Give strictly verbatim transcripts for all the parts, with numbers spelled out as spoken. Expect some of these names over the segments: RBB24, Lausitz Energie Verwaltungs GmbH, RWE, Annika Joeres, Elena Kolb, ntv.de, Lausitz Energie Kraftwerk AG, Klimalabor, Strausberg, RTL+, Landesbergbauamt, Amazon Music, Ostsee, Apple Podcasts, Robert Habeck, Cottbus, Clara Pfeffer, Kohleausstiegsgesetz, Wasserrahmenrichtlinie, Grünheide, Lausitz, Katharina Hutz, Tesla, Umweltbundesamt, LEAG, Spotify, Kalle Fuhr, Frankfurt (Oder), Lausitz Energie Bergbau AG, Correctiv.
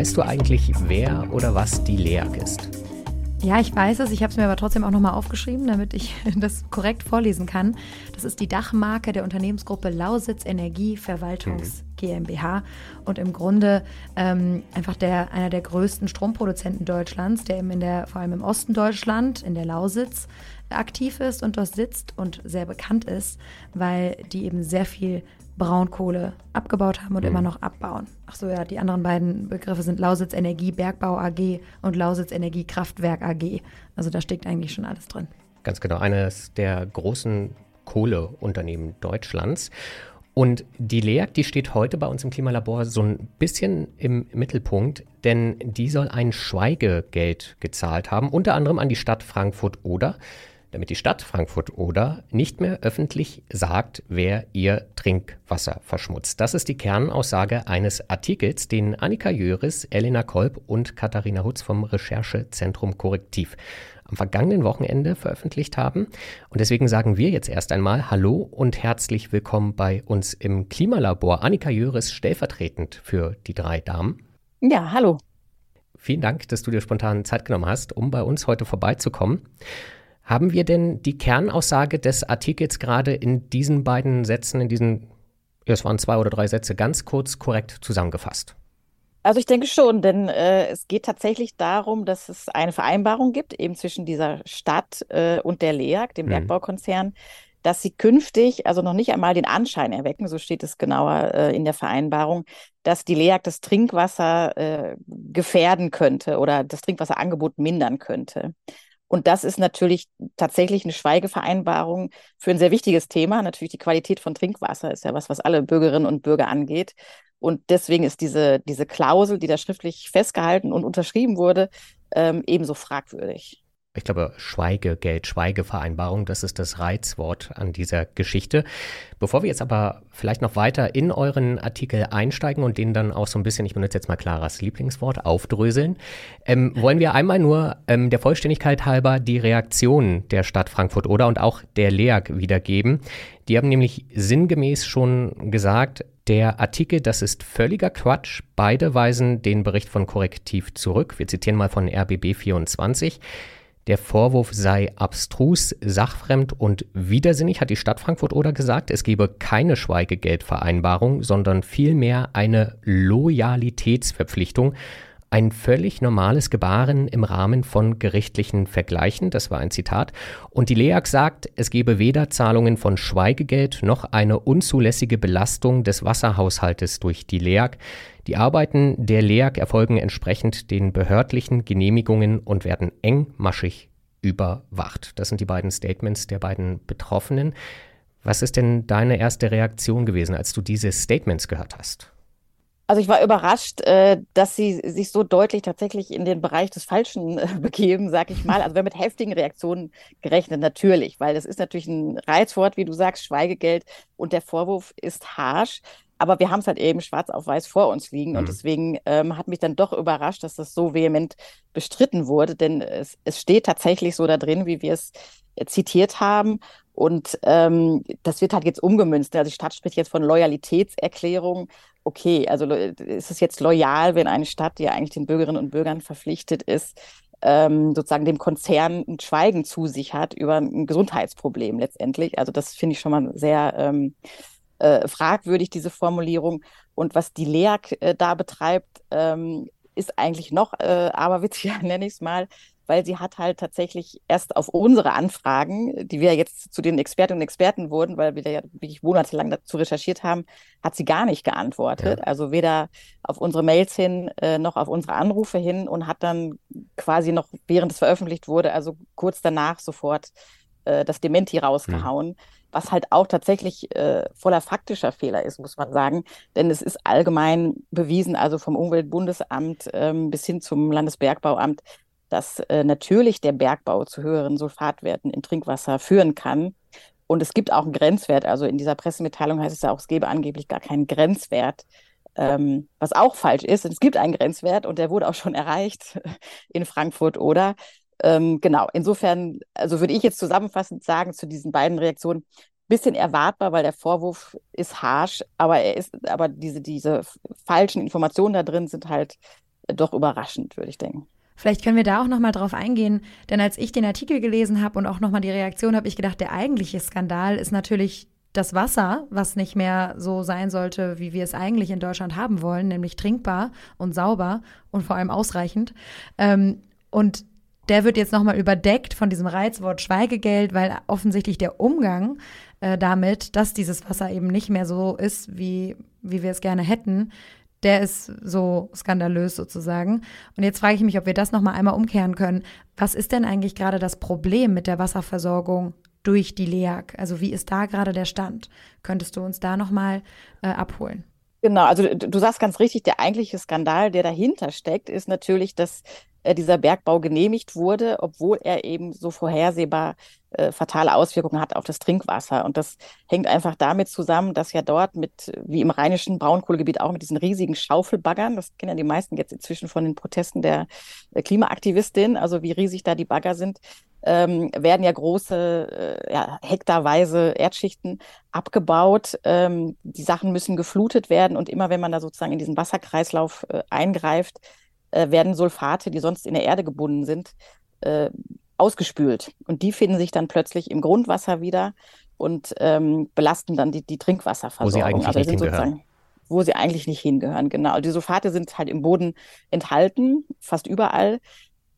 Weißt du eigentlich, wer oder was die LEAG ist? Ja, ich weiß es. Ich habe es mir aber trotzdem auch nochmal aufgeschrieben, damit ich das korrekt vorlesen kann. Das ist die Dachmarke der Unternehmensgruppe Lausitz Energie Verwaltungs GmbH und im Grunde ähm, einfach der, einer der größten Stromproduzenten Deutschlands, der eben in der, vor allem im Osten Deutschland, in der Lausitz aktiv ist und dort sitzt und sehr bekannt ist, weil die eben sehr viel Braunkohle abgebaut haben und mhm. immer noch abbauen. Ach so, ja, die anderen beiden Begriffe sind Lausitz Energie Bergbau A G und Lausitz Energie Kraftwerk A G. Also da steckt eigentlich schon alles drin. Ganz genau, eines der großen Kohleunternehmen Deutschlands. Und die LEAG, die steht heute bei uns im Klimalabor so ein bisschen im Mittelpunkt, denn die soll ein Schweigegeld gezahlt haben, unter anderem an die Stadt Frankfurt (Oder), damit die Stadt Frankfurt-Oder nicht mehr öffentlich sagt, wer ihr Trinkwasser verschmutzt. Das ist die Kernaussage eines Artikels, den Annika Joeres, Elena Kolb und Katharina Hutz vom Recherchezentrum Correctiv am vergangenen Wochenende veröffentlicht haben. Und deswegen sagen wir jetzt erst einmal Hallo und herzlich willkommen bei uns im Klimalabor. Annika Joeres stellvertretend für die drei Damen. Ja, hallo. Vielen Dank, dass du dir spontan Zeit genommen hast, um bei uns heute vorbeizukommen. Haben wir denn die Kernaussage des Artikels gerade in diesen beiden Sätzen, in diesen, es waren zwei oder drei Sätze, ganz kurz korrekt zusammengefasst? Also ich denke schon, denn äh, es geht tatsächlich darum, dass es eine Vereinbarung gibt, eben zwischen dieser Stadt äh, und der LEAG, dem mhm. Bergbaukonzern, dass sie künftig, also noch nicht einmal den Anschein erwecken, so steht es genauer äh, in der Vereinbarung, dass die LEAG das Trinkwasser äh, gefährden könnte oder das Trinkwasserangebot mindern könnte. Und das ist natürlich tatsächlich eine Schweigevereinbarung für ein sehr wichtiges Thema. Natürlich die Qualität von Trinkwasser ist ja was, was alle Bürgerinnen und Bürger angeht. Und deswegen ist diese, diese Klausel, die da schriftlich festgehalten und unterschrieben wurde, ähm, ebenso fragwürdig. Ich glaube, Schweigegeld, Schweigevereinbarung, das ist das Reizwort an dieser Geschichte. Bevor wir jetzt aber vielleicht noch weiter in euren Artikel einsteigen und den dann auch so ein bisschen, ich benutze jetzt mal Claras Lieblingswort, aufdröseln, ähm, wollen wir einmal nur ähm, der Vollständigkeit halber die Reaktion der Stadt Frankfurt-Oder und auch der LEAG wiedergeben. Die haben nämlich sinngemäß schon gesagt, der Artikel, das ist völliger Quatsch. Beide weisen den Bericht von Correctiv zurück. Wir zitieren mal von R B B vierundzwanzig. Der Vorwurf sei abstrus, sachfremd und widersinnig, hat die Stadt Frankfurt-Oder gesagt. Es gebe keine Schweigegeldvereinbarung, sondern vielmehr eine Loyalitätsverpflichtung. Ein völlig normales Gebaren im Rahmen von gerichtlichen Vergleichen, das war ein Zitat. Und die LEAG sagt, es gebe weder Zahlungen von Schweigegeld noch eine unzulässige Belastung des Wasserhaushaltes durch die LEAG. Die Arbeiten der LEAG erfolgen entsprechend den behördlichen Genehmigungen und werden engmaschig überwacht. Das sind die beiden Statements der beiden Betroffenen. Was ist denn deine erste Reaktion gewesen, als du diese Statements gehört hast? Also ich war überrascht, dass sie sich so deutlich tatsächlich in den Bereich des Falschen begeben, sag ich mal. Also wir haben mit heftigen Reaktionen gerechnet, natürlich, weil das ist natürlich ein Reizwort, wie du sagst, Schweigegeld, und der Vorwurf ist harsch. Aber wir haben es halt eben schwarz auf weiß vor uns liegen. Mhm. Und deswegen ähm, hat mich dann doch überrascht, dass das so vehement bestritten wurde. Denn es, es steht tatsächlich so da drin, wie wir es zitiert haben. Und ähm, das wird halt jetzt umgemünzt. Also die Stadt spricht jetzt von Loyalitätserklärung. Okay, also ist es jetzt loyal, wenn eine Stadt, die ja eigentlich den Bürgerinnen und Bürgern verpflichtet ist, ähm, sozusagen dem Konzern ein Schweigen zu sich hat über ein Gesundheitsproblem letztendlich. Also das finde ich schon mal sehr... Ähm, Äh, fragwürdig, diese Formulierung. Und was die LEAG äh, da betreibt, ähm, ist eigentlich noch äh, aberwitziger, nenne ich es mal, weil sie hat halt tatsächlich erst auf unsere Anfragen, die wir jetzt zu den Expertinnen und Experten wurden, weil wir ja wirklich monatelang dazu recherchiert haben, hat sie gar nicht geantwortet. Ja. Also weder auf unsere Mails hin, äh, noch auf unsere Anrufe hin, und hat dann quasi noch, während es veröffentlicht wurde, also kurz danach sofort äh, das Dementi rausgehauen. Mhm. Was halt auch tatsächlich äh, voller faktischer Fehler ist, muss man sagen. Denn es ist allgemein bewiesen, also vom Umweltbundesamt ähm, bis hin zum Landesbergbauamt, dass äh, natürlich der Bergbau zu höheren Sulfatwerten im Trinkwasser führen kann. Und es gibt auch einen Grenzwert. Also in dieser Pressemitteilung heißt es ja auch, es gebe angeblich gar keinen Grenzwert, ähm, was auch falsch ist. Es gibt einen Grenzwert und der wurde auch schon erreicht in Frankfurt, oder? Genau, insofern, also würde ich jetzt zusammenfassend sagen zu diesen beiden Reaktionen, bisschen erwartbar, weil der Vorwurf ist harsch, aber er ist, aber diese, diese falschen Informationen da drin sind halt doch überraschend, würde ich denken. Vielleicht können wir da auch nochmal drauf eingehen, denn als ich den Artikel gelesen habe und auch nochmal die Reaktion, habe ich gedacht, der eigentliche Skandal ist natürlich das Wasser, was nicht mehr so sein sollte, wie wir es eigentlich in Deutschland haben wollen, nämlich trinkbar und sauber und vor allem ausreichend. Und der wird jetzt nochmal überdeckt von diesem Reizwort Schweigegeld, weil offensichtlich der Umgang damit, dass dieses Wasser eben nicht mehr so ist, wie, wie wir es gerne hätten, der ist so skandalös sozusagen. Und jetzt frage ich mich, ob wir das nochmal einmal umkehren können. Was ist denn eigentlich gerade das Problem mit der Wasserversorgung durch die L E A G? Also wie ist da gerade der Stand? Könntest du uns da nochmal äh, abholen? Genau, also du, du sagst ganz richtig, der eigentliche Skandal, der dahinter steckt, ist natürlich, dass äh, dieser Bergbau genehmigt wurde, obwohl er eben so vorhersehbar äh, fatale Auswirkungen hat auf das Trinkwasser. Und das hängt einfach damit zusammen, dass ja dort mit, wie im rheinischen Braunkohlegebiet auch, mit diesen riesigen Schaufelbaggern, das kennen ja die meisten jetzt inzwischen von den Protesten der äh, Klimaaktivistin, also wie riesig da die Bagger sind, ähm, werden ja große, äh, ja, hektarweise Erdschichten abgebaut. Ähm, die Sachen müssen geflutet werden und immer wenn man da sozusagen in diesen Wasserkreislauf äh, eingreift, äh, werden Sulfate, die sonst in der Erde gebunden sind, äh, ausgespült. Und die finden sich dann plötzlich im Grundwasser wieder und ähm, belasten dann die, die Trinkwasserversorgung. Wo sie eigentlich also nicht hingehören. Wo sie eigentlich nicht hingehören, genau. Die Sulfate sind halt im Boden enthalten, fast überall.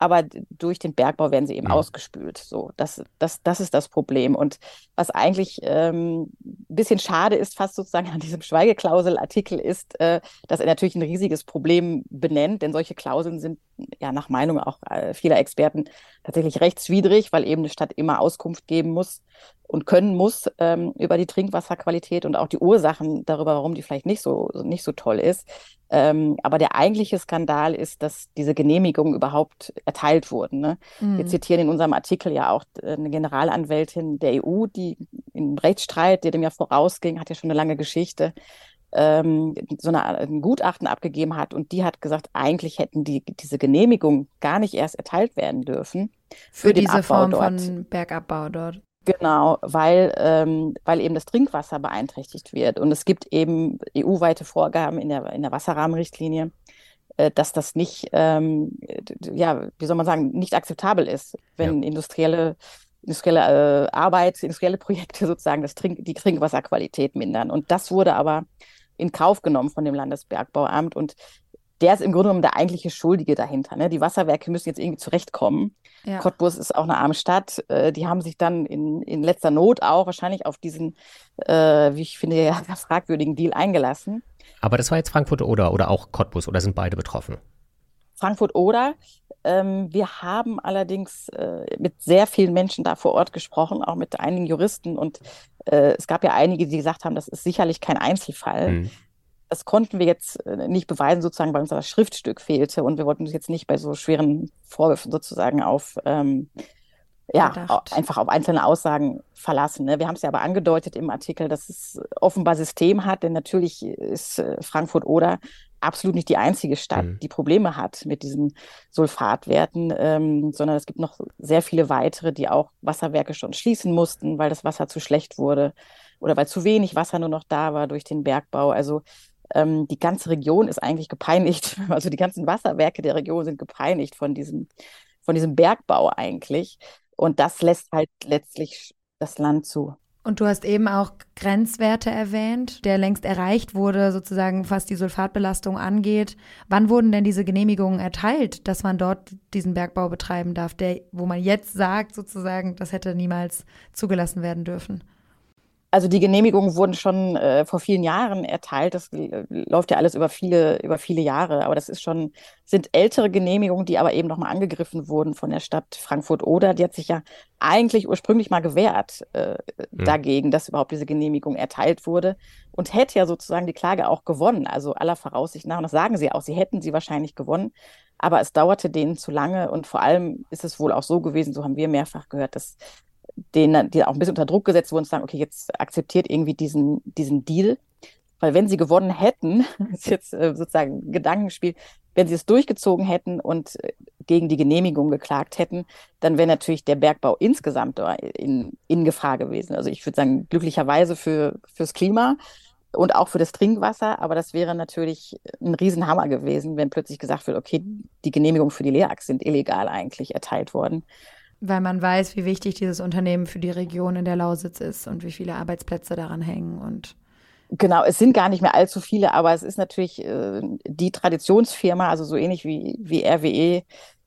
Aber durch den Bergbau werden sie eben ja. ausgespült. So, das, das, das ist das Problem. Und was eigentlich ähm, ein bisschen schade ist, fast sozusagen an diesem Schweigeklausel-Artikel ist, äh, dass er natürlich ein riesiges Problem benennt. Denn solche Klauseln sind ja nach Meinung auch äh, vieler Experten tatsächlich rechtswidrig, weil eben eine Stadt immer Auskunft geben muss und können muss ähm, über die Trinkwasserqualität und auch die Ursachen darüber, warum die vielleicht nicht so, nicht so toll ist. Ähm, aber der eigentliche Skandal ist, dass diese Genehmigungen überhaupt erteilt wurden. Ne? Mhm. Wir zitieren in unserem Artikel ja auch eine Generalanwältin der E U, die im Rechtsstreit, der dem ja vorausging, hat ja schon eine lange Geschichte, ähm, so eine, ein Gutachten abgegeben hat. Und die hat gesagt, eigentlich hätten die diese Genehmigungen gar nicht erst erteilt werden dürfen. Für, für diese Form von Bergabbau dort. Genau, weil, ähm, weil eben das Trinkwasser beeinträchtigt wird. Und es gibt eben E U-weite Vorgaben in der, in der Wasserrahmenrichtlinie, äh, dass das nicht, ähm, ja, wie soll man sagen, nicht akzeptabel ist, wenn ja. industrielle, industrielle äh, Arbeit, industrielle Projekte sozusagen das Trink-, die Trinkwasserqualität mindern. Und das wurde aber in Kauf genommen von dem Landesbergbauamt. Und der ist im Grunde genommen der eigentliche Schuldige dahinter. Ne? Die Wasserwerke müssen jetzt irgendwie zurechtkommen. Ja. Cottbus ist auch eine arme Stadt. Äh, die haben sich dann in, in letzter Not auch wahrscheinlich auf diesen, äh, wie ich finde, ja, fragwürdigen Deal eingelassen. Aber das war jetzt Frankfurt (Oder) oder auch Cottbus oder sind beide betroffen? Frankfurt (Oder). Ähm, wir haben allerdings äh, mit sehr vielen Menschen da vor Ort gesprochen, auch mit einigen Juristen. Und äh, es gab ja einige, die gesagt haben, das ist sicherlich kein Einzelfall. Mhm. Das konnten wir jetzt nicht beweisen, sozusagen, weil uns das Schriftstück fehlte und wir wollten uns jetzt nicht bei so schweren Vorwürfen sozusagen auf, ähm, ja, auf, einfach auf einzelne Aussagen verlassen. Ne? Wir haben es ja aber angedeutet im Artikel, dass es offenbar System hat, denn natürlich ist Frankfurt (Oder) absolut nicht die einzige Stadt, mhm. die Probleme hat mit diesen Sulfatwerten, ähm, sondern es gibt noch sehr viele weitere, die auch Wasserwerke schon schließen mussten, weil das Wasser zu schlecht wurde oder weil zu wenig Wasser nur noch da war durch den Bergbau. Also die ganze Region ist eigentlich gepeinigt, also die ganzen Wasserwerke der Region sind gepeinigt von diesem, von diesem Bergbau eigentlich. Und das lässt halt letztlich das Land zu. Und du hast eben auch Grenzwerte erwähnt, der längst erreicht wurde, sozusagen, was die Sulfatbelastung angeht. Wann wurden denn diese Genehmigungen erteilt, dass man dort diesen Bergbau betreiben darf, der, wo man jetzt sagt, sozusagen, das hätte niemals zugelassen werden dürfen? Also die Genehmigungen wurden schon äh, vor vielen Jahren erteilt. Das äh, läuft ja alles über viele, über viele Jahre. Aber das ist schon, sind ältere Genehmigungen, die aber eben nochmal angegriffen wurden von der Stadt Frankfurt (Oder). Die hat sich ja eigentlich ursprünglich mal gewehrt äh, mhm. dagegen, dass überhaupt diese Genehmigung erteilt wurde und hätte ja sozusagen die Klage auch gewonnen. Also aller Voraussicht nach, und das sagen sie auch, sie hätten sie wahrscheinlich gewonnen. Aber es dauerte denen zu lange und vor allem ist es wohl auch so gewesen, so haben wir mehrfach gehört, dass denen, die auch ein bisschen unter Druck gesetzt wurden, zu sagen, okay, jetzt akzeptiert irgendwie diesen, diesen Deal. Weil wenn sie gewonnen hätten, ist jetzt äh, sozusagen ein Gedankenspiel, wenn sie es durchgezogen hätten und äh, gegen die Genehmigung geklagt hätten, dann wäre natürlich der Bergbau insgesamt in, in Gefahr gewesen. Also ich würde sagen, glücklicherweise für, fürs Klima, und auch für das Trinkwasser. Aber das wäre natürlich ein Riesenhammer gewesen, wenn plötzlich gesagt wird, okay, die Genehmigung für die Leerachse sind illegal eigentlich erteilt worden. Weil man weiß, wie wichtig dieses Unternehmen für die Region in der Lausitz ist und wie viele Arbeitsplätze daran hängen. Und genau, es sind gar nicht mehr allzu viele, aber es ist natürlich äh, die Traditionsfirma, also so ähnlich wie, wie R W E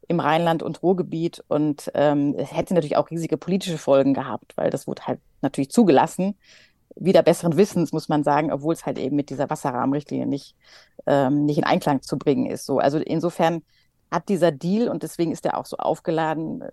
im Rheinland und Ruhrgebiet. Und ähm, es hätte natürlich auch riesige politische Folgen gehabt, weil das wurde halt natürlich zugelassen. Wieder besseren Wissens, muss man sagen, obwohl es halt eben mit dieser Wasserrahmenrichtlinie nicht, ähm, nicht in Einklang zu bringen ist. So, also insofern hat dieser Deal, und deswegen ist er auch so aufgeladen,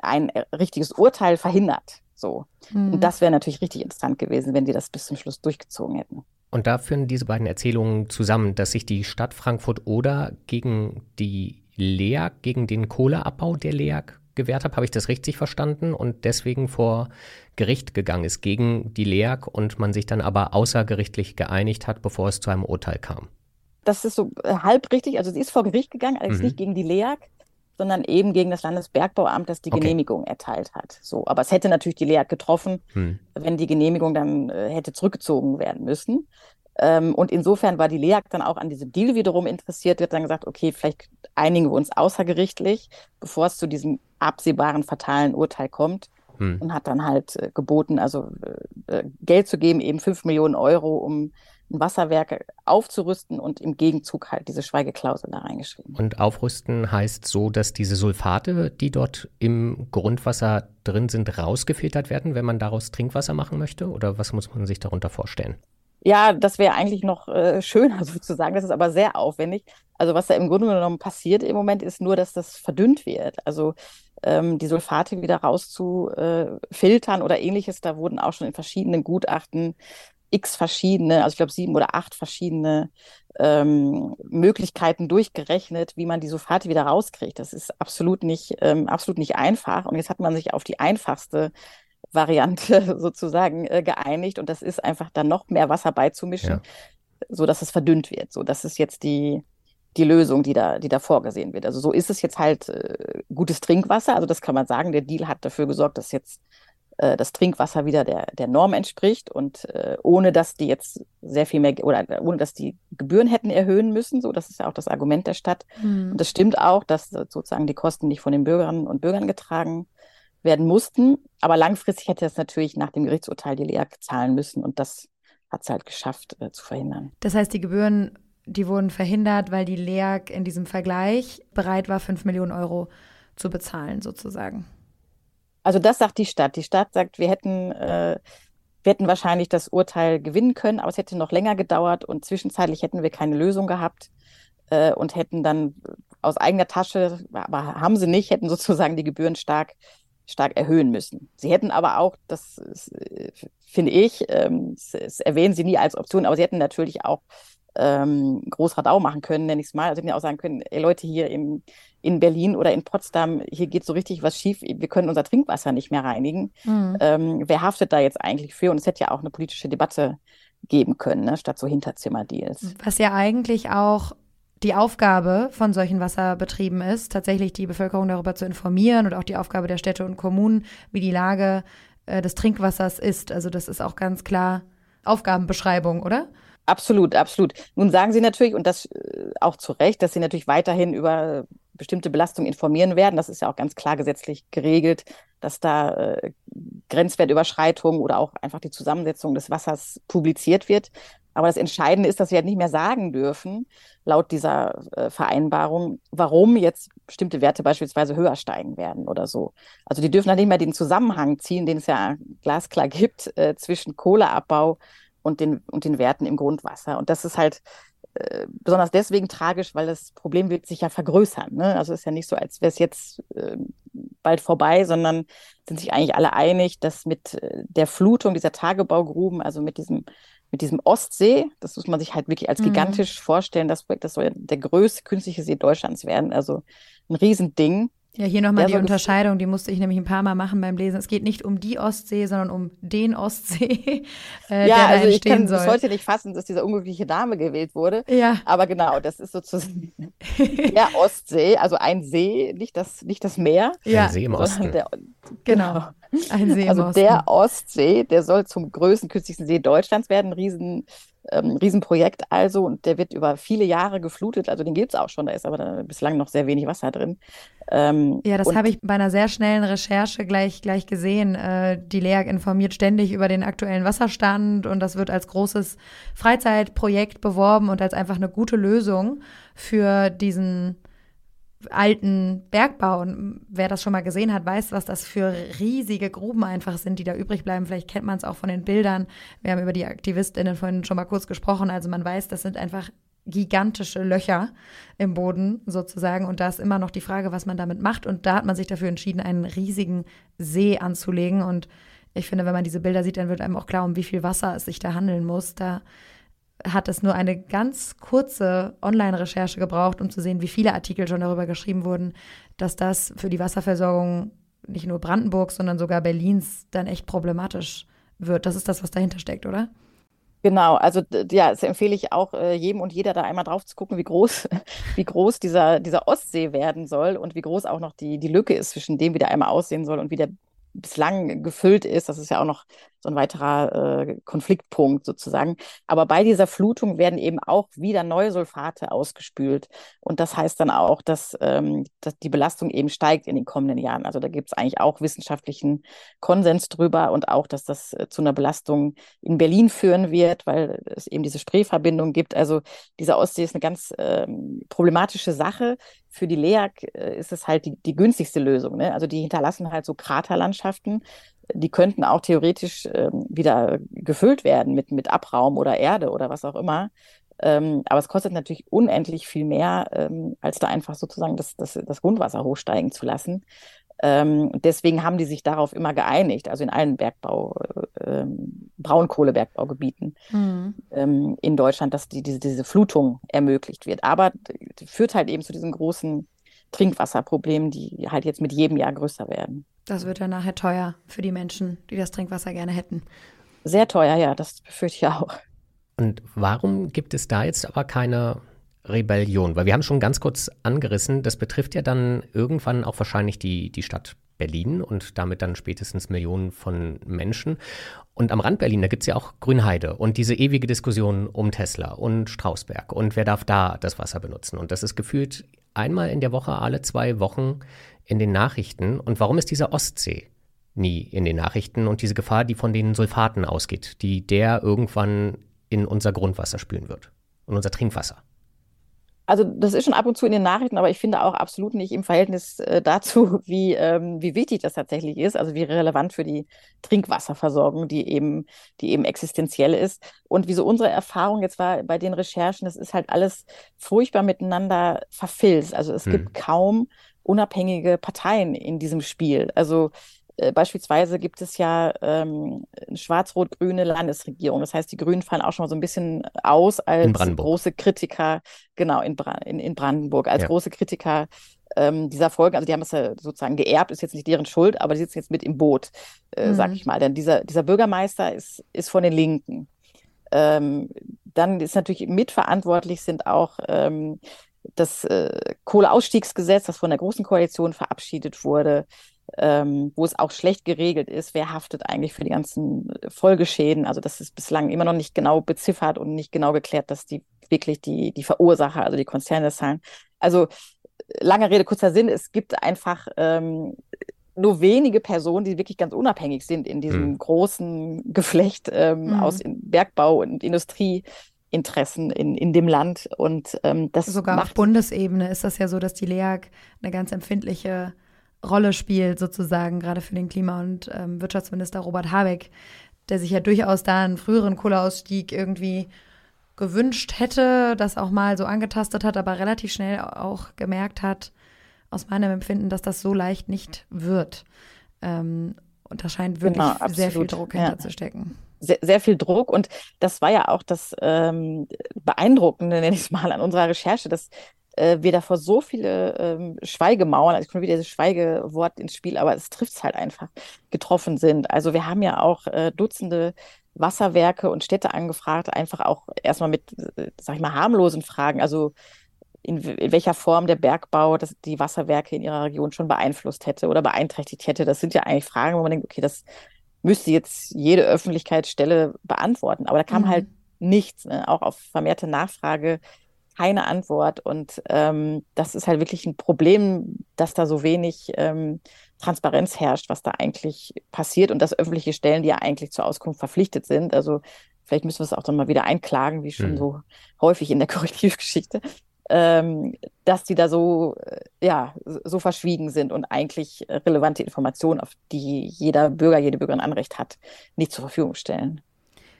ein richtiges Urteil verhindert. So. Mhm. Und das wäre natürlich richtig interessant gewesen, wenn die das bis zum Schluss durchgezogen hätten. Und da führen diese beiden Erzählungen zusammen, dass sich die Stadt Frankfurt (Oder) gegen die L E A G, gegen den Kohleabbau der L E A G gewährt hat, habe ich das richtig verstanden, und deswegen vor Gericht gegangen ist gegen die L E A G und man sich dann aber außergerichtlich geeinigt hat, bevor es zu einem Urteil kam. Das ist so halb richtig, also sie ist vor Gericht gegangen, allerdings mhm. nicht gegen die L E A G, sondern eben gegen das Landesbergbauamt, das die okay. Genehmigung erteilt hat. So, aber es hätte natürlich die L E A G getroffen, mhm. wenn die Genehmigung dann äh, hätte zurückgezogen werden müssen. Ähm, und insofern war die L E A G dann auch an diesem Deal wiederum interessiert, wird dann gesagt, okay, vielleicht einigen wir uns außergerichtlich, bevor es zu diesem absehbaren fatalen Urteil kommt, hm. und hat dann halt äh, geboten, also äh, Geld zu geben, eben fünf Millionen Euro, um ein Wasserwerk aufzurüsten, und im Gegenzug halt diese Schweigeklausel da reingeschrieben. Und aufrüsten heißt so, dass diese Sulfate, die dort im Grundwasser drin sind, rausgefiltert werden, wenn man daraus Trinkwasser machen möchte? Oder was muss man sich darunter vorstellen? Ja, das wäre eigentlich noch äh, schöner sozusagen, das ist aber sehr aufwendig. Also was da im Grunde genommen passiert im Moment ist nur, dass das verdünnt wird. Also ähm, die Sulfate wieder rauszufiltern äh, oder ähnliches, da wurden auch schon in verschiedenen Gutachten x verschiedene, also ich glaube sieben oder acht verschiedene ähm, Möglichkeiten durchgerechnet, wie man die Sulfate wieder rauskriegt. Das ist absolut nicht, ähm, absolut nicht einfach, und jetzt hat man sich auf die einfachste Variante sozusagen äh, geeinigt, und das ist einfach dann noch mehr Wasser beizumischen, ja. sodass es verdünnt wird. So, das ist jetzt die, die Lösung, die da, die da vorgesehen wird. Also so ist es jetzt halt äh, gutes Trinkwasser, also das kann man sagen, der Deal hat dafür gesorgt, dass jetzt äh, das Trinkwasser wieder der, der Norm entspricht, und äh, ohne dass die jetzt sehr viel mehr, oder ohne dass die Gebühren hätten erhöhen müssen, so, das ist ja auch das Argument der Stadt. Mhm. Und das stimmt auch, dass sozusagen die Kosten nicht von den Bürgerinnen und Bürgern getragen werden mussten, aber langfristig hätte es natürlich nach dem Gerichtsurteil die L E A G zahlen müssen, und das hat es halt geschafft äh, zu verhindern. Das heißt, die Gebühren, die wurden verhindert, weil die L E A G in diesem Vergleich bereit war, fünf Millionen Euro zu bezahlen sozusagen. Also das sagt die Stadt. Die Stadt sagt, wir hätten, äh, wir hätten wahrscheinlich das Urteil gewinnen können, aber es hätte noch länger gedauert, und zwischenzeitlich hätten wir keine Lösung gehabt äh, und hätten dann aus eigener Tasche, aber haben sie nicht, hätten sozusagen die Gebühren stark stark erhöhen müssen. Sie hätten aber auch, das äh, finde ich, ähm, das, das erwähnen sie nie als Option, aber sie hätten natürlich auch ähm, groß Radau machen können, nenne ich es mal. Also hätten ja auch sagen können, ey Leute, hier im, in Berlin oder in Potsdam, hier geht so richtig was schief, wir können unser Trinkwasser nicht mehr reinigen. Mhm. Ähm, wer haftet da jetzt eigentlich für? Und es hätte ja auch eine politische Debatte geben können, ne? Statt so Hinterzimmerdeals. Was ja eigentlich auch die Aufgabe von solchen Wasserbetrieben ist, tatsächlich die Bevölkerung darüber zu informieren, und auch die Aufgabe der Städte und Kommunen, wie die Lage äh, des Trinkwassers ist. Also das ist auch ganz klar Aufgabenbeschreibung, oder? Absolut, absolut. Nun sagen Sie natürlich, und das äh, auch zu Recht, dass Sie natürlich weiterhin über bestimmte Belastungen informieren werden. Das ist ja auch ganz klar gesetzlich geregelt, dass da äh, Grenzwertüberschreitungen oder auch einfach die Zusammensetzung des Wassers publiziert wird. Aber das Entscheidende ist, dass wir halt nicht mehr sagen dürfen, laut dieser äh, Vereinbarung, warum jetzt bestimmte Werte beispielsweise höher steigen werden oder so. Also die dürfen halt nicht mehr den Zusammenhang ziehen, den es ja glasklar gibt, äh, zwischen Kohleabbau und den, und den Werten im Grundwasser. Und das ist halt äh, besonders deswegen tragisch, weil das Problem wird sich ja vergrößern. Ne? Also es ist ja nicht so, als wäre es jetzt äh, bald vorbei, sondern sind sich eigentlich alle einig, dass mit der Flutung dieser Tagebaugruben, also mit diesem mit diesem Ostsee, das muss man sich halt wirklich als gigantisch mhm. vorstellen, das Projekt, das soll ja der größte künstliche See Deutschlands werden, also ein Riesending. Ja, hier nochmal die Unterscheidung, die musste ich nämlich ein paar Mal machen beim Lesen. Es geht nicht um die Ostsee, sondern um den Ostsee, äh, ja, der da also entstehen ich kann, soll. Ja, also ich kann bis heute nicht fassen, dass dieser unglückliche Name gewählt wurde. Ja. Aber genau, das ist sozusagen der Ostsee, also ein See, nicht das, nicht das Meer. Ja. Ein See im Osten. Der, genau, ein See also im Osten. Also der Ostsee, der soll zum größten, künstlichsten See Deutschlands werden, ein riesen, ähm, Riesenprojekt also. Und der wird über viele Jahre geflutet, also den gibt's auch schon, da ist aber da bislang noch sehr wenig Wasser drin. Ähm, ja, das habe ich bei einer sehr schnellen Recherche gleich, gleich gesehen. Äh, die L E A G informiert ständig über den aktuellen Wasserstand und das wird als großes Freizeitprojekt beworben und als einfach eine gute Lösung für diesen alten Bergbau. Und wer das schon mal gesehen hat, weiß, was das für riesige Gruben einfach sind, die da übrig bleiben. Vielleicht kennt man es auch von den Bildern. Wir haben über die AktivistInnen vorhin schon mal kurz gesprochen. Also man weiß, das sind einfach gigantische Löcher im Boden sozusagen. Und da ist immer noch die Frage, was man damit macht. Und da hat man sich dafür entschieden, einen riesigen See anzulegen. Und ich finde, wenn man diese Bilder sieht, dann wird einem auch klar, um wie viel Wasser es sich da handeln muss. Da hat es nur eine ganz kurze Online-Recherche gebraucht, um zu sehen, wie viele Artikel schon darüber geschrieben wurden, dass das für die Wasserversorgung nicht nur Brandenburgs, sondern sogar Berlins dann echt problematisch wird. Das ist das, was dahinter steckt, oder? Genau, also ja, das empfehle ich auch äh, jedem und jeder, da einmal drauf zu gucken, wie groß, wie groß dieser, dieser Ostsee werden soll und wie groß auch noch die, die Lücke ist zwischen dem, wie der einmal aussehen soll und wie der bislang gefüllt ist. Das ist ja auch noch so ein weiterer äh, Konfliktpunkt sozusagen. Aber bei dieser Flutung werden eben auch wieder neue Sulfate ausgespült. Und das heißt dann auch, dass, ähm, dass die Belastung eben steigt in den kommenden Jahren. Also da gibt es eigentlich auch wissenschaftlichen Konsens drüber und auch, dass das äh, zu einer Belastung in Berlin führen wird, weil es eben diese Spreeverbindung gibt. Also dieser Ostsee ist eine ganz ähm, problematische Sache. Für die L E A G ist es halt die, die günstigste Lösung, ne? Also die hinterlassen halt so Kraterlandschaften, die könnten auch theoretisch ähm, wieder gefüllt werden mit, mit Abraum oder Erde oder was auch immer. Ähm, aber es kostet natürlich unendlich viel mehr, ähm, als da einfach sozusagen das, das, das Grundwasser hochsteigen zu lassen. Ähm, deswegen haben die sich darauf immer geeinigt, also in allen Bergbau, äh, Braunkohlebergbaugebieten mhm. ähm, in Deutschland, dass die, diese, diese Flutung ermöglicht wird. Aber führt halt eben zu diesen großen Trinkwasserproblemen, die halt jetzt mit jedem Jahr größer werden. Das wird ja nachher teuer für die Menschen, die das Trinkwasser gerne hätten. Sehr teuer, ja, das befürchte ich auch. Und warum gibt es da jetzt aber keine Rebellion? Weil wir haben schon ganz kurz angerissen, das betrifft ja dann irgendwann auch wahrscheinlich die, die Stadt Berlin und damit dann spätestens Millionen von Menschen. Und am Rand Berlin, da gibt es ja auch Grünheide und diese ewige Diskussion um Tesla und Strausberg und wer darf da das Wasser benutzen. Und das ist gefühlt einmal in der Woche, alle zwei Wochen in den Nachrichten. Und warum ist dieser Ostsee nie in den Nachrichten und diese Gefahr, die von den Sulfaten ausgeht, die der irgendwann in unser Grundwasser spülen wird, in unser Trinkwasser? Also das ist schon ab und zu in den Nachrichten, aber ich finde auch absolut nicht im Verhältnis äh, dazu, wie, ähm, wie wichtig das tatsächlich ist, also wie relevant für die Trinkwasserversorgung, die eben, die eben existenziell ist. Und wie so unsere Erfahrung jetzt war bei den Recherchen, das ist halt alles furchtbar miteinander verfilzt. Also es hm. gibt kaum unabhängige Parteien in diesem Spiel. Also äh, beispielsweise gibt es ja ähm, eine schwarz-rot-grüne Landesregierung. Das heißt, die Grünen fallen auch schon mal so ein bisschen aus als große Kritiker, genau, in, Bra- in, in Brandenburg, als ja. große Kritiker ähm, dieser Folgen. Also die haben das ja sozusagen geerbt, ist jetzt nicht deren Schuld, aber die sitzen jetzt mit im Boot, äh, mhm. sag ich mal. Denn dieser, dieser Bürgermeister ist, ist von den Linken. Ähm, dann ist natürlich mitverantwortlich sind auch ähm, das äh, Kohleausstiegsgesetz, das von der Großen Koalition verabschiedet wurde, ähm, wo es auch schlecht geregelt ist, wer haftet eigentlich für die ganzen Folgeschäden. Also das ist bislang immer noch nicht genau beziffert und nicht genau geklärt, dass die wirklich die, die Verursacher, also die Konzerne zahlen. Also lange Rede, kurzer Sinn, es gibt einfach ähm, nur wenige Personen, die wirklich ganz unabhängig sind in diesem mhm. großen Geflecht ähm, mhm. aus Bergbau und Industrie. Interessen in, in dem Land und ähm, das sogar macht auf Bundesebene ist das ja so, dass die L E A G eine ganz empfindliche Rolle spielt sozusagen, gerade für den Klima- und ähm, Wirtschaftsminister Robert Habeck, der sich ja durchaus da einen früheren Kohleausstieg irgendwie gewünscht hätte, das auch mal so angetastet hat, aber relativ schnell auch gemerkt hat, aus meinem Empfinden, dass das so leicht nicht wird. Ähm, und da scheint wirklich genau, absolut, sehr viel Druck hinter ja. zu stecken. Sehr, sehr viel Druck und das war ja auch das ähm, Beeindruckende, nenne ich es mal, an unserer Recherche, dass äh, wir davor so viele ähm, Schweigemauern, also ich komme wieder das Schweigewort ins Spiel, aber es trifft es halt einfach, getroffen sind. Also wir haben ja auch äh, Dutzende Wasserwerke und Städte angefragt, einfach auch erstmal mit, äh, sag ich mal, harmlosen Fragen, also In, in welcher Form der Bergbau das, die Wasserwerke in ihrer Region schon beeinflusst hätte oder beeinträchtigt hätte. Das sind ja eigentlich Fragen, wo man denkt, okay, das müsste jetzt jede Öffentlichkeitsstelle beantworten. Aber da kam mhm. halt nichts, ne? Auch auf vermehrte Nachfrage keine Antwort. Und ähm, das ist halt wirklich ein Problem, dass da so wenig ähm, Transparenz herrscht, was da eigentlich passiert und dass öffentliche Stellen, die ja eigentlich zur Auskunft verpflichtet sind, also vielleicht müssen wir es auch dann mal wieder einklagen, wie schon mhm. so häufig in der Korrektivgeschichte, Ähm, dass die da so, ja, so verschwiegen sind und eigentlich relevante Informationen, auf die jeder Bürger, jede Bürgerin Anrecht hat, nicht zur Verfügung stellen.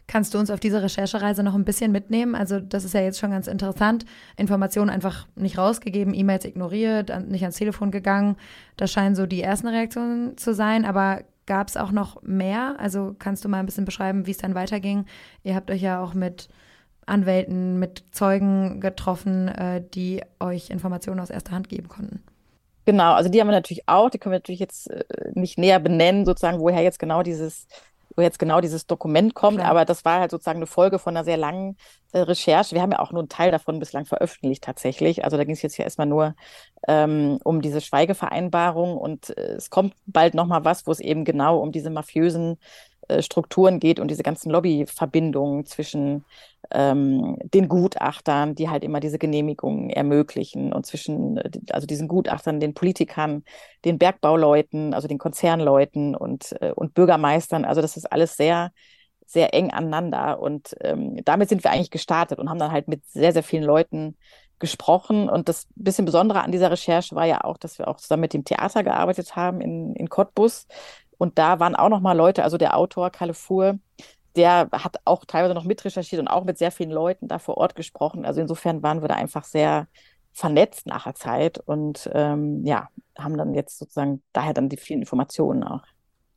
Kannst du uns auf diese Recherchereise noch ein bisschen mitnehmen? Also das ist ja jetzt schon ganz interessant. Informationen einfach nicht rausgegeben, E-Mails ignoriert, nicht ans Telefon gegangen. Das scheinen so die ersten Reaktionen zu sein, aber gab es auch noch mehr? Also kannst du mal ein bisschen beschreiben, wie es dann weiterging? Ihr habt euch ja auch mit Anwälten, mit Zeugen getroffen, die euch Informationen aus erster Hand geben konnten. Genau, also die haben wir natürlich auch, die können wir natürlich jetzt nicht näher benennen, sozusagen, woher jetzt genau dieses, woher jetzt genau dieses Dokument kommt, Klar. aber das war halt sozusagen eine Folge von einer sehr langen äh, Recherche. Wir haben ja auch nur einen Teil davon bislang veröffentlicht tatsächlich, also da ging es jetzt ja erstmal nur ähm, um diese Schweigevereinbarung und äh, es kommt bald nochmal was, wo es eben genau um diese mafiösen Strukturen geht und diese ganzen Lobbyverbindungen zwischen ähm, den Gutachtern, die halt immer diese Genehmigungen ermöglichen und zwischen also diesen Gutachtern, den Politikern, den Bergbauleuten, also den Konzernleuten und, äh, und Bürgermeistern. Also das ist alles sehr, sehr eng aneinander und ähm, damit sind wir eigentlich gestartet und haben dann halt mit sehr, sehr vielen Leuten gesprochen und das bisschen Besondere an dieser Recherche war ja auch, dass wir auch zusammen mit dem Theater gearbeitet haben in, in Cottbus. Und da waren auch nochmal Leute, also der Autor Kalle Fuhr, der hat auch teilweise noch mitrecherchiert und auch mit sehr vielen Leuten da vor Ort gesprochen. Also insofern waren wir da einfach sehr vernetzt nach der Zeit und ähm, ja, haben dann jetzt sozusagen daher dann die vielen Informationen auch.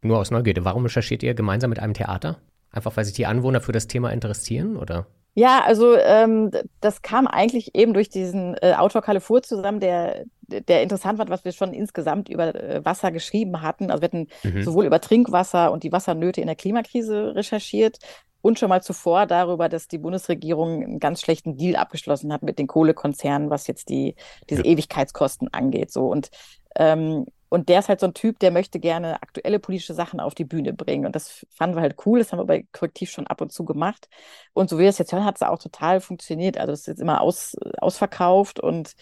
Nur aus Neugierde, warum recherchiert ihr gemeinsam mit einem Theater? Einfach, weil sich die Anwohner für das Thema interessieren, oder? Ja, also ähm, das kam eigentlich eben durch diesen äh, Autor Kalle Fuhr zusammen, der, der interessant war, was wir schon insgesamt über äh, Wasser geschrieben hatten. Also wir hatten mhm. sowohl über Trinkwasser und die Wassernöte in der Klimakrise recherchiert und schon mal zuvor darüber, dass die Bundesregierung einen ganz schlechten Deal abgeschlossen hat mit den Kohlekonzernen, was jetzt die diese ja. Ewigkeitskosten angeht. So und ähm, Und der ist halt so ein Typ, der möchte gerne aktuelle politische Sachen auf die Bühne bringen. Und das fanden wir halt cool. Das haben wir bei Correctiv schon ab und zu gemacht. Und so wie wir es jetzt hören, hat es auch total funktioniert. Also das ist jetzt immer aus, ausverkauft und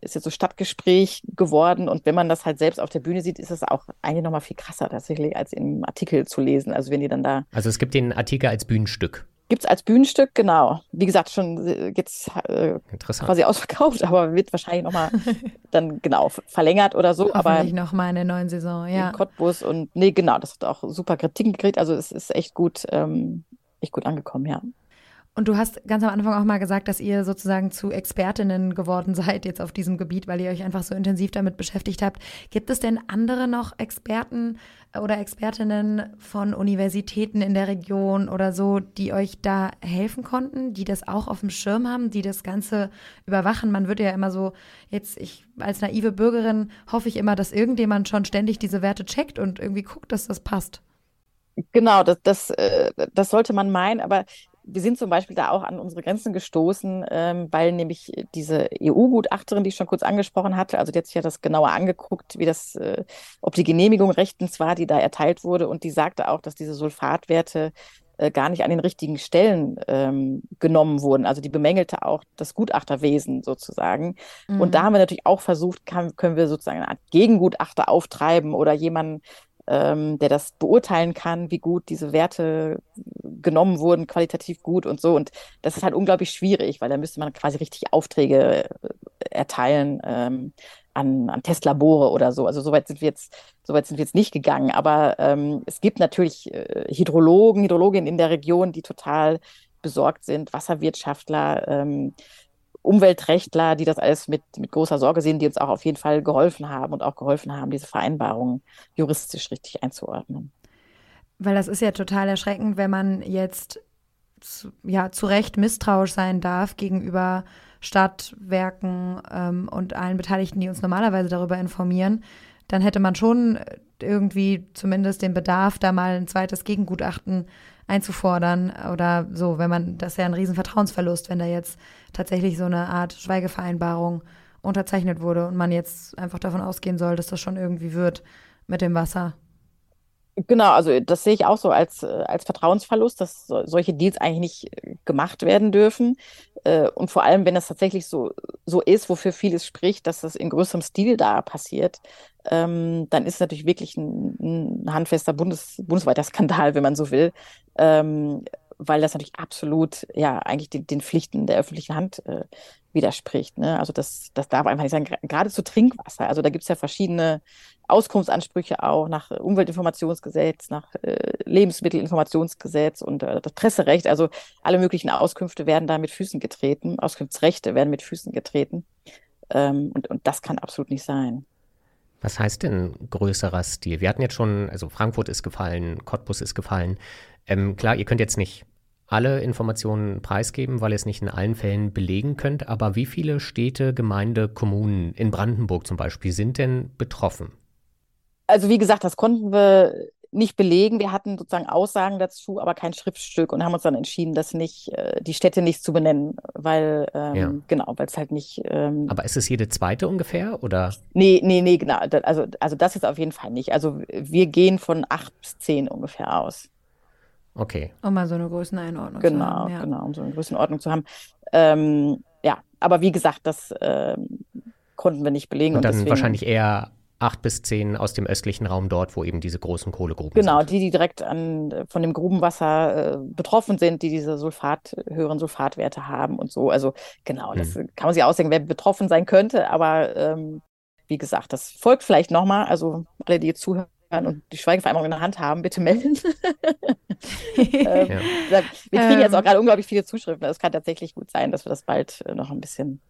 ist jetzt so Stadtgespräch geworden. Und wenn man das halt selbst auf der Bühne sieht, ist es auch eigentlich nochmal viel krasser tatsächlich, als im Artikel zu lesen. Also wenn die dann da... Also es gibt den Artikel als Bühnenstück. Gibt es als Bühnenstück, genau. Wie gesagt, schon jetzt äh, quasi ausverkauft, aber wird wahrscheinlich nochmal dann genau verlängert oder so. Hoffentlich nochmal in der neuen Saison, ja. In Cottbus und, nee, genau, das hat auch super Kritiken gekriegt. Also es ist echt gut, ähm, echt gut angekommen, ja. Und du hast ganz am Anfang auch mal gesagt, dass ihr sozusagen zu Expertinnen geworden seid jetzt auf diesem Gebiet, weil ihr euch einfach so intensiv damit beschäftigt habt. Gibt es denn andere noch Experten oder Expertinnen von Universitäten in der Region oder so, die euch da helfen konnten, die das auch auf dem Schirm haben, die das Ganze überwachen? Man würde ja immer so, jetzt ich als naive Bürgerin hoffe ich immer, dass irgendjemand schon ständig diese Werte checkt und irgendwie guckt, dass das passt. Genau, das, das, das sollte man meinen, aber wir sind zum Beispiel da auch an unsere Grenzen gestoßen, ähm, weil nämlich diese E U-Gutachterin, die ich schon kurz angesprochen hatte, also die hat sich ja das genauer angeguckt, wie das, äh, ob die Genehmigung rechtens war, die da erteilt wurde. Und die sagte auch, dass diese Sulfatwerte äh, gar nicht an den richtigen Stellen ähm, genommen wurden. Also die bemängelte auch das Gutachterwesen sozusagen. Mhm. Und da haben wir natürlich auch versucht, kann, können wir sozusagen eine Art Gegengutachter auftreiben oder jemanden, Ähm, der das beurteilen kann, wie gut diese Werte genommen wurden, qualitativ gut und so. Und das ist halt unglaublich schwierig, weil da müsste man quasi richtig Aufträge erteilen ähm, an, an Testlabore oder so. Also soweit sind wir jetzt, soweit sind wir jetzt nicht gegangen. Aber ähm, es gibt natürlich äh, Hydrologen, Hydrologinnen in der Region, die total besorgt sind, Wasserwirtschaftler, ähm, Umweltrechtler, die das alles mit, mit großer Sorge sehen, die uns auch auf jeden Fall geholfen haben und auch geholfen haben, diese Vereinbarungen juristisch richtig einzuordnen. Weil das ist ja total erschreckend, wenn man jetzt zu, ja, zu Recht misstrauisch sein darf gegenüber Stadtwerken ähm, und allen Beteiligten, die uns normalerweise darüber informieren, dann hätte man schon irgendwie zumindest den Bedarf, da mal ein zweites Gegengutachten einzufordern oder so, wenn man, das ist ja ein riesen Vertrauensverlust, wenn da jetzt tatsächlich so eine Art Schweigevereinbarung unterzeichnet wurde und man jetzt einfach davon ausgehen soll, dass das schon irgendwie wird mit dem Wasser. Genau, also das sehe ich auch so als, als Vertrauensverlust, dass so, solche Deals eigentlich nicht gemacht werden dürfen. Und vor allem, wenn das tatsächlich so, so ist, wofür vieles spricht, dass das in größerem Stil da passiert, ähm, dann ist es natürlich wirklich ein, ein handfester Bundes, bundesweiter Skandal, wenn man so will, ähm, weil das natürlich absolut ja eigentlich den, den Pflichten der öffentlichen Hand äh, widerspricht. Ne? Also das, das darf einfach nicht sein, gerade zu Trinkwasser. Also da gibt es ja verschiedene Auskunftsansprüche auch nach Umweltinformationsgesetz, nach äh, Lebensmittelinformationsgesetz und äh, das Presserecht. Also alle möglichen Auskünfte werden da mit Füßen getreten, Auskunftsrechte werden mit Füßen getreten. Ähm, und, und das kann absolut nicht sein. Was heißt denn größerer Stil? Wir hatten jetzt schon, also Frankfurt ist gefallen, Cottbus ist gefallen. Ähm, klar, ihr könnt jetzt nicht alle Informationen preisgeben, weil ihr es nicht in allen Fällen belegen könnt. Aber wie viele Städte, Gemeinde, Kommunen in Brandenburg zum Beispiel sind denn betroffen? Also wie gesagt, das konnten wir nicht belegen. Wir hatten sozusagen Aussagen dazu, aber kein Schriftstück und haben uns dann entschieden, das nicht, die Städte nicht zu benennen, weil ähm, ja. genau, weil es halt nicht. Ähm, aber ist es jede zweite ungefähr oder? Nee, nee, nee, genau. Also also das ist auf jeden Fall nicht. Also wir gehen von acht bis zehn ungefähr aus. Okay. Um mal so eine Größeneinordnung genau, zu haben. Genau, ja. genau, um so eine Größenordnung zu haben. Ähm, ja, aber wie gesagt, das ähm, konnten wir nicht belegen. Und dann und deswegen, wahrscheinlich eher acht bis zehn aus dem östlichen Raum dort, wo eben diese großen Kohlegruben genau, sind. Genau, die, die direkt an, von dem Grubenwasser äh, betroffen sind, die diese Sulfat, höheren Sulfatwerte haben und so. Also genau, hm. das kann man sich ausdenken, wer betroffen sein könnte. Aber ähm, wie gesagt, das folgt vielleicht nochmal. Also alle, die jetzt zuhören und die Schweigevereinbarung in der Hand haben, bitte melden. ähm, ja. Wir kriegen jetzt auch gerade unglaublich viele Zuschriften. Es kann tatsächlich gut sein, dass wir das bald noch ein bisschen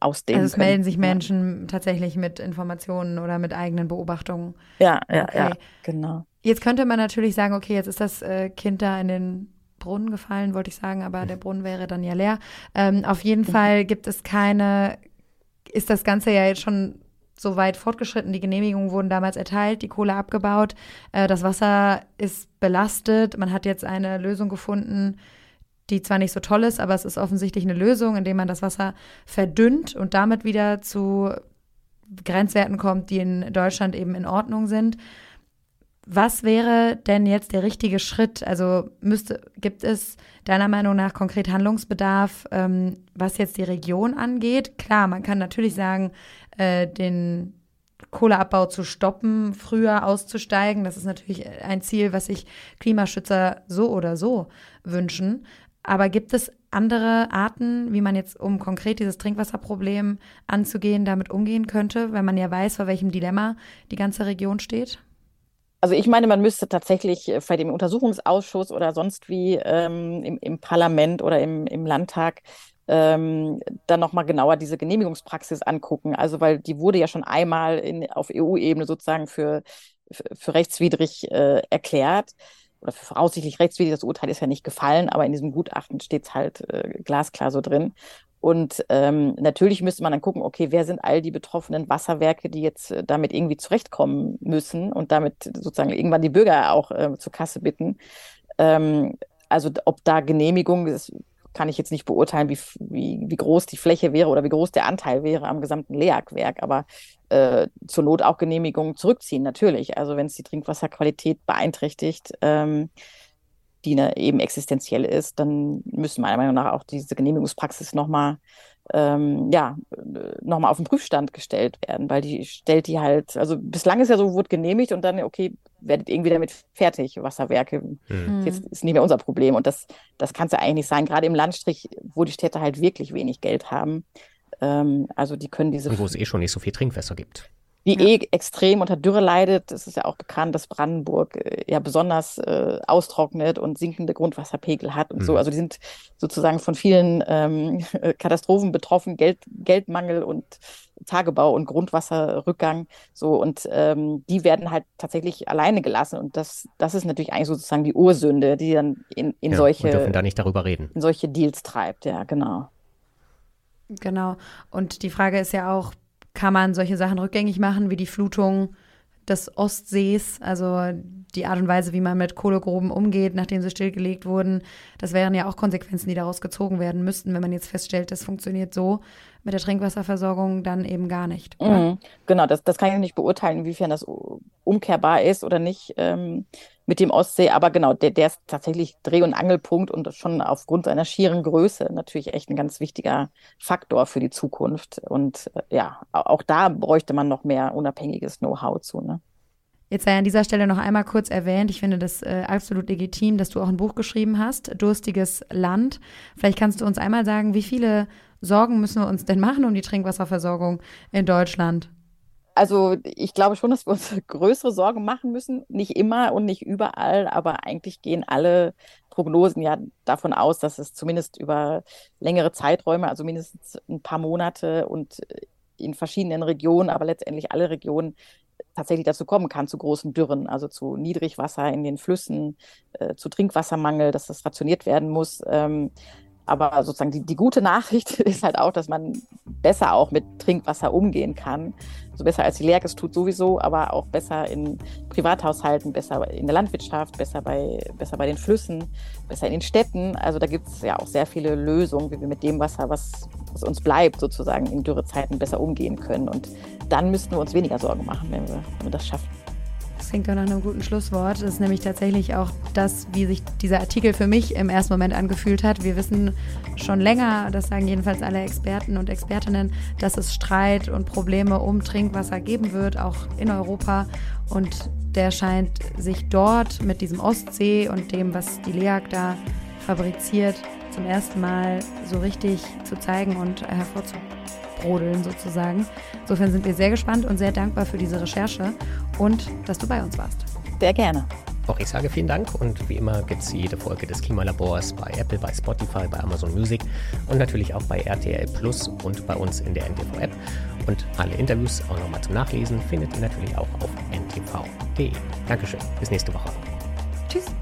ausdehnen also es können. Melden sich Menschen ja. tatsächlich mit Informationen oder mit eigenen Beobachtungen. Ja, ja, okay. ja, genau. Jetzt könnte man natürlich sagen, okay, jetzt ist das Kind da in den Brunnen gefallen, wollte ich sagen, aber der Brunnen wäre dann ja leer. Ähm, auf jeden mhm. Fall gibt es keine, ist das Ganze ja jetzt schon so weit fortgeschritten. Die Genehmigungen wurden damals erteilt, die Kohle abgebaut, äh, das Wasser ist belastet. Man hat jetzt eine Lösung gefunden, die zwar nicht so toll ist, aber es ist offensichtlich eine Lösung, indem man das Wasser verdünnt und damit wieder zu Grenzwerten kommt, die in Deutschland eben in Ordnung sind. Was wäre denn jetzt der richtige Schritt? Also müsste, gibt es deiner Meinung nach konkret Handlungsbedarf, ähm, was jetzt die Region angeht? Klar, man kann natürlich sagen, äh, den Kohleabbau zu stoppen, früher auszusteigen. Das ist natürlich ein Ziel, was sich Klimaschützer so oder so wünschen. Aber gibt es andere Arten, wie man jetzt, um konkret dieses Trinkwasserproblem anzugehen, damit umgehen könnte, wenn man ja weiß, vor welchem Dilemma die ganze Region steht? Also ich meine, man müsste tatsächlich vielleicht im Untersuchungsausschuss oder sonst wie ähm, im, im Parlament oder im, im Landtag ähm, dann nochmal genauer diese Genehmigungspraxis angucken. Also weil die wurde ja schon einmal in, auf E U-Ebene sozusagen für, für, für rechtswidrig äh, erklärt. Oder für voraussichtlich rechtswidrig, das Urteil ist ja nicht gefallen, aber in diesem Gutachten steht es halt äh, glasklar so drin. Und ähm, natürlich müsste man dann gucken, okay, wer sind all die betroffenen Wasserwerke, die jetzt äh, damit irgendwie zurechtkommen müssen und damit sozusagen irgendwann die Bürger auch äh, zur Kasse bitten. Ähm, also ob da Genehmigung, das kann ich jetzt nicht beurteilen, wie, wie, wie groß die Fläche wäre oder wie groß der Anteil wäre am gesamten Leagwerk, aber äh, zur Not auch Genehmigungen zurückziehen, natürlich. Also wenn es die Trinkwasserqualität beeinträchtigt, ähm, die ne, eben existenziell ist, dann müssen meiner Meinung nach auch diese Genehmigungspraxis nochmal ähm, ja, noch mal auf den Prüfstand gestellt werden, weil die stellt die halt, also bislang ist ja so, wurde genehmigt und dann, okay, werdet irgendwie damit fertig, Wasserwerke, mhm. das ist nicht mehr unser Problem und das, das kann es ja eigentlich nicht sein, gerade im Landstrich, wo die Städte halt wirklich wenig Geld haben, ähm, also die können diese... Und wo es eh schon nicht so viel Trinkwasser gibt. Die eh ja. extrem unter Dürre leidet. Es ist ja auch bekannt, dass Brandenburg äh, ja besonders äh, austrocknet und sinkende Grundwasserpegel hat und mhm. so. Also die sind sozusagen von vielen ähm, Katastrophen betroffen, Geld, Geldmangel und Tagebau und Grundwasserrückgang. So und ähm, die werden halt tatsächlich alleine gelassen. Und das, das ist natürlich eigentlich sozusagen die Ursünde, die dann in, in ja, solche. Wir dürfen da nicht darüber reden. In solche Deals treibt, ja, genau. Genau. Und die Frage ist ja auch, kann man solche Sachen rückgängig machen, wie die Flutung des Ostsees, also die Art und Weise, wie man mit Kohlegruben umgeht, nachdem sie stillgelegt wurden. Das wären ja auch Konsequenzen, die daraus gezogen werden müssten, wenn man jetzt feststellt, das funktioniert so mit der Trinkwasserversorgung dann eben gar nicht. Mhm. Genau, das, das kann ich nicht beurteilen, inwiefern das umkehrbar ist oder nicht ähm, mit dem Ostsee. Aber genau, der, der ist tatsächlich Dreh- und Angelpunkt und schon aufgrund seiner schieren Größe natürlich echt ein ganz wichtiger Faktor für die Zukunft. Und äh, ja, auch da bräuchte man noch mehr unabhängiges Know-how zu, ne? Jetzt sei an dieser Stelle noch einmal kurz erwähnt, ich finde das äh, absolut legitim, dass du auch ein Buch geschrieben hast, Durstiges Land. Vielleicht kannst du uns einmal sagen, wie viele Sorgen müssen wir uns denn machen um die Trinkwasserversorgung in Deutschland? Also ich glaube schon, dass wir uns größere Sorgen machen müssen. Nicht immer und nicht überall, aber eigentlich gehen alle Prognosen ja davon aus, dass es zumindest über längere Zeiträume, also mindestens ein paar Monate und in verschiedenen Regionen, aber letztendlich alle Regionen, tatsächlich dazu kommen kann, zu großen Dürren, also zu Niedrigwasser in den Flüssen, äh, zu Trinkwassermangel, dass das rationiert werden muss. Ähm, aber sozusagen die, die gute Nachricht ist halt auch, dass man besser auch mit Trinkwasser umgehen kann. Also besser als die L E R G es tut sowieso, aber auch besser in Privathaushalten, besser in der Landwirtschaft, besser bei, besser bei den Flüssen, besser in den Städten. Also da gibt es ja auch sehr viele Lösungen, wie wir mit dem Wasser, was, was uns bleibt, sozusagen in Dürrezeiten besser umgehen können. Und dann müssten wir uns weniger Sorgen machen, wenn wir, wenn wir das schaffen. Das klingt doch nach einem guten Schlusswort. Das ist nämlich tatsächlich auch das, wie sich dieser Artikel für mich im ersten Moment angefühlt hat. Wir wissen schon länger, das sagen jedenfalls alle Experten und Expertinnen, dass es Streit und Probleme um Trinkwasser geben wird, auch in Europa. Und der scheint sich dort mit diesem Ostsee und dem, was die L E A G da fabriziert, zum ersten Mal so richtig zu zeigen und hervorzuheben. Brodeln sozusagen. Insofern sind wir sehr gespannt und sehr dankbar für diese Recherche und dass du bei uns warst. Sehr gerne. Auch ich sage vielen Dank und wie immer gibt es jede Folge des Klimalabors bei Apple, bei Spotify, bei Amazon Music und natürlich auch bei R T L plus und bei uns in der N T V App. Und alle Interviews auch nochmal zum Nachlesen findet ihr natürlich auch auf n t v punkt de. Dankeschön, bis nächste Woche. Tschüss.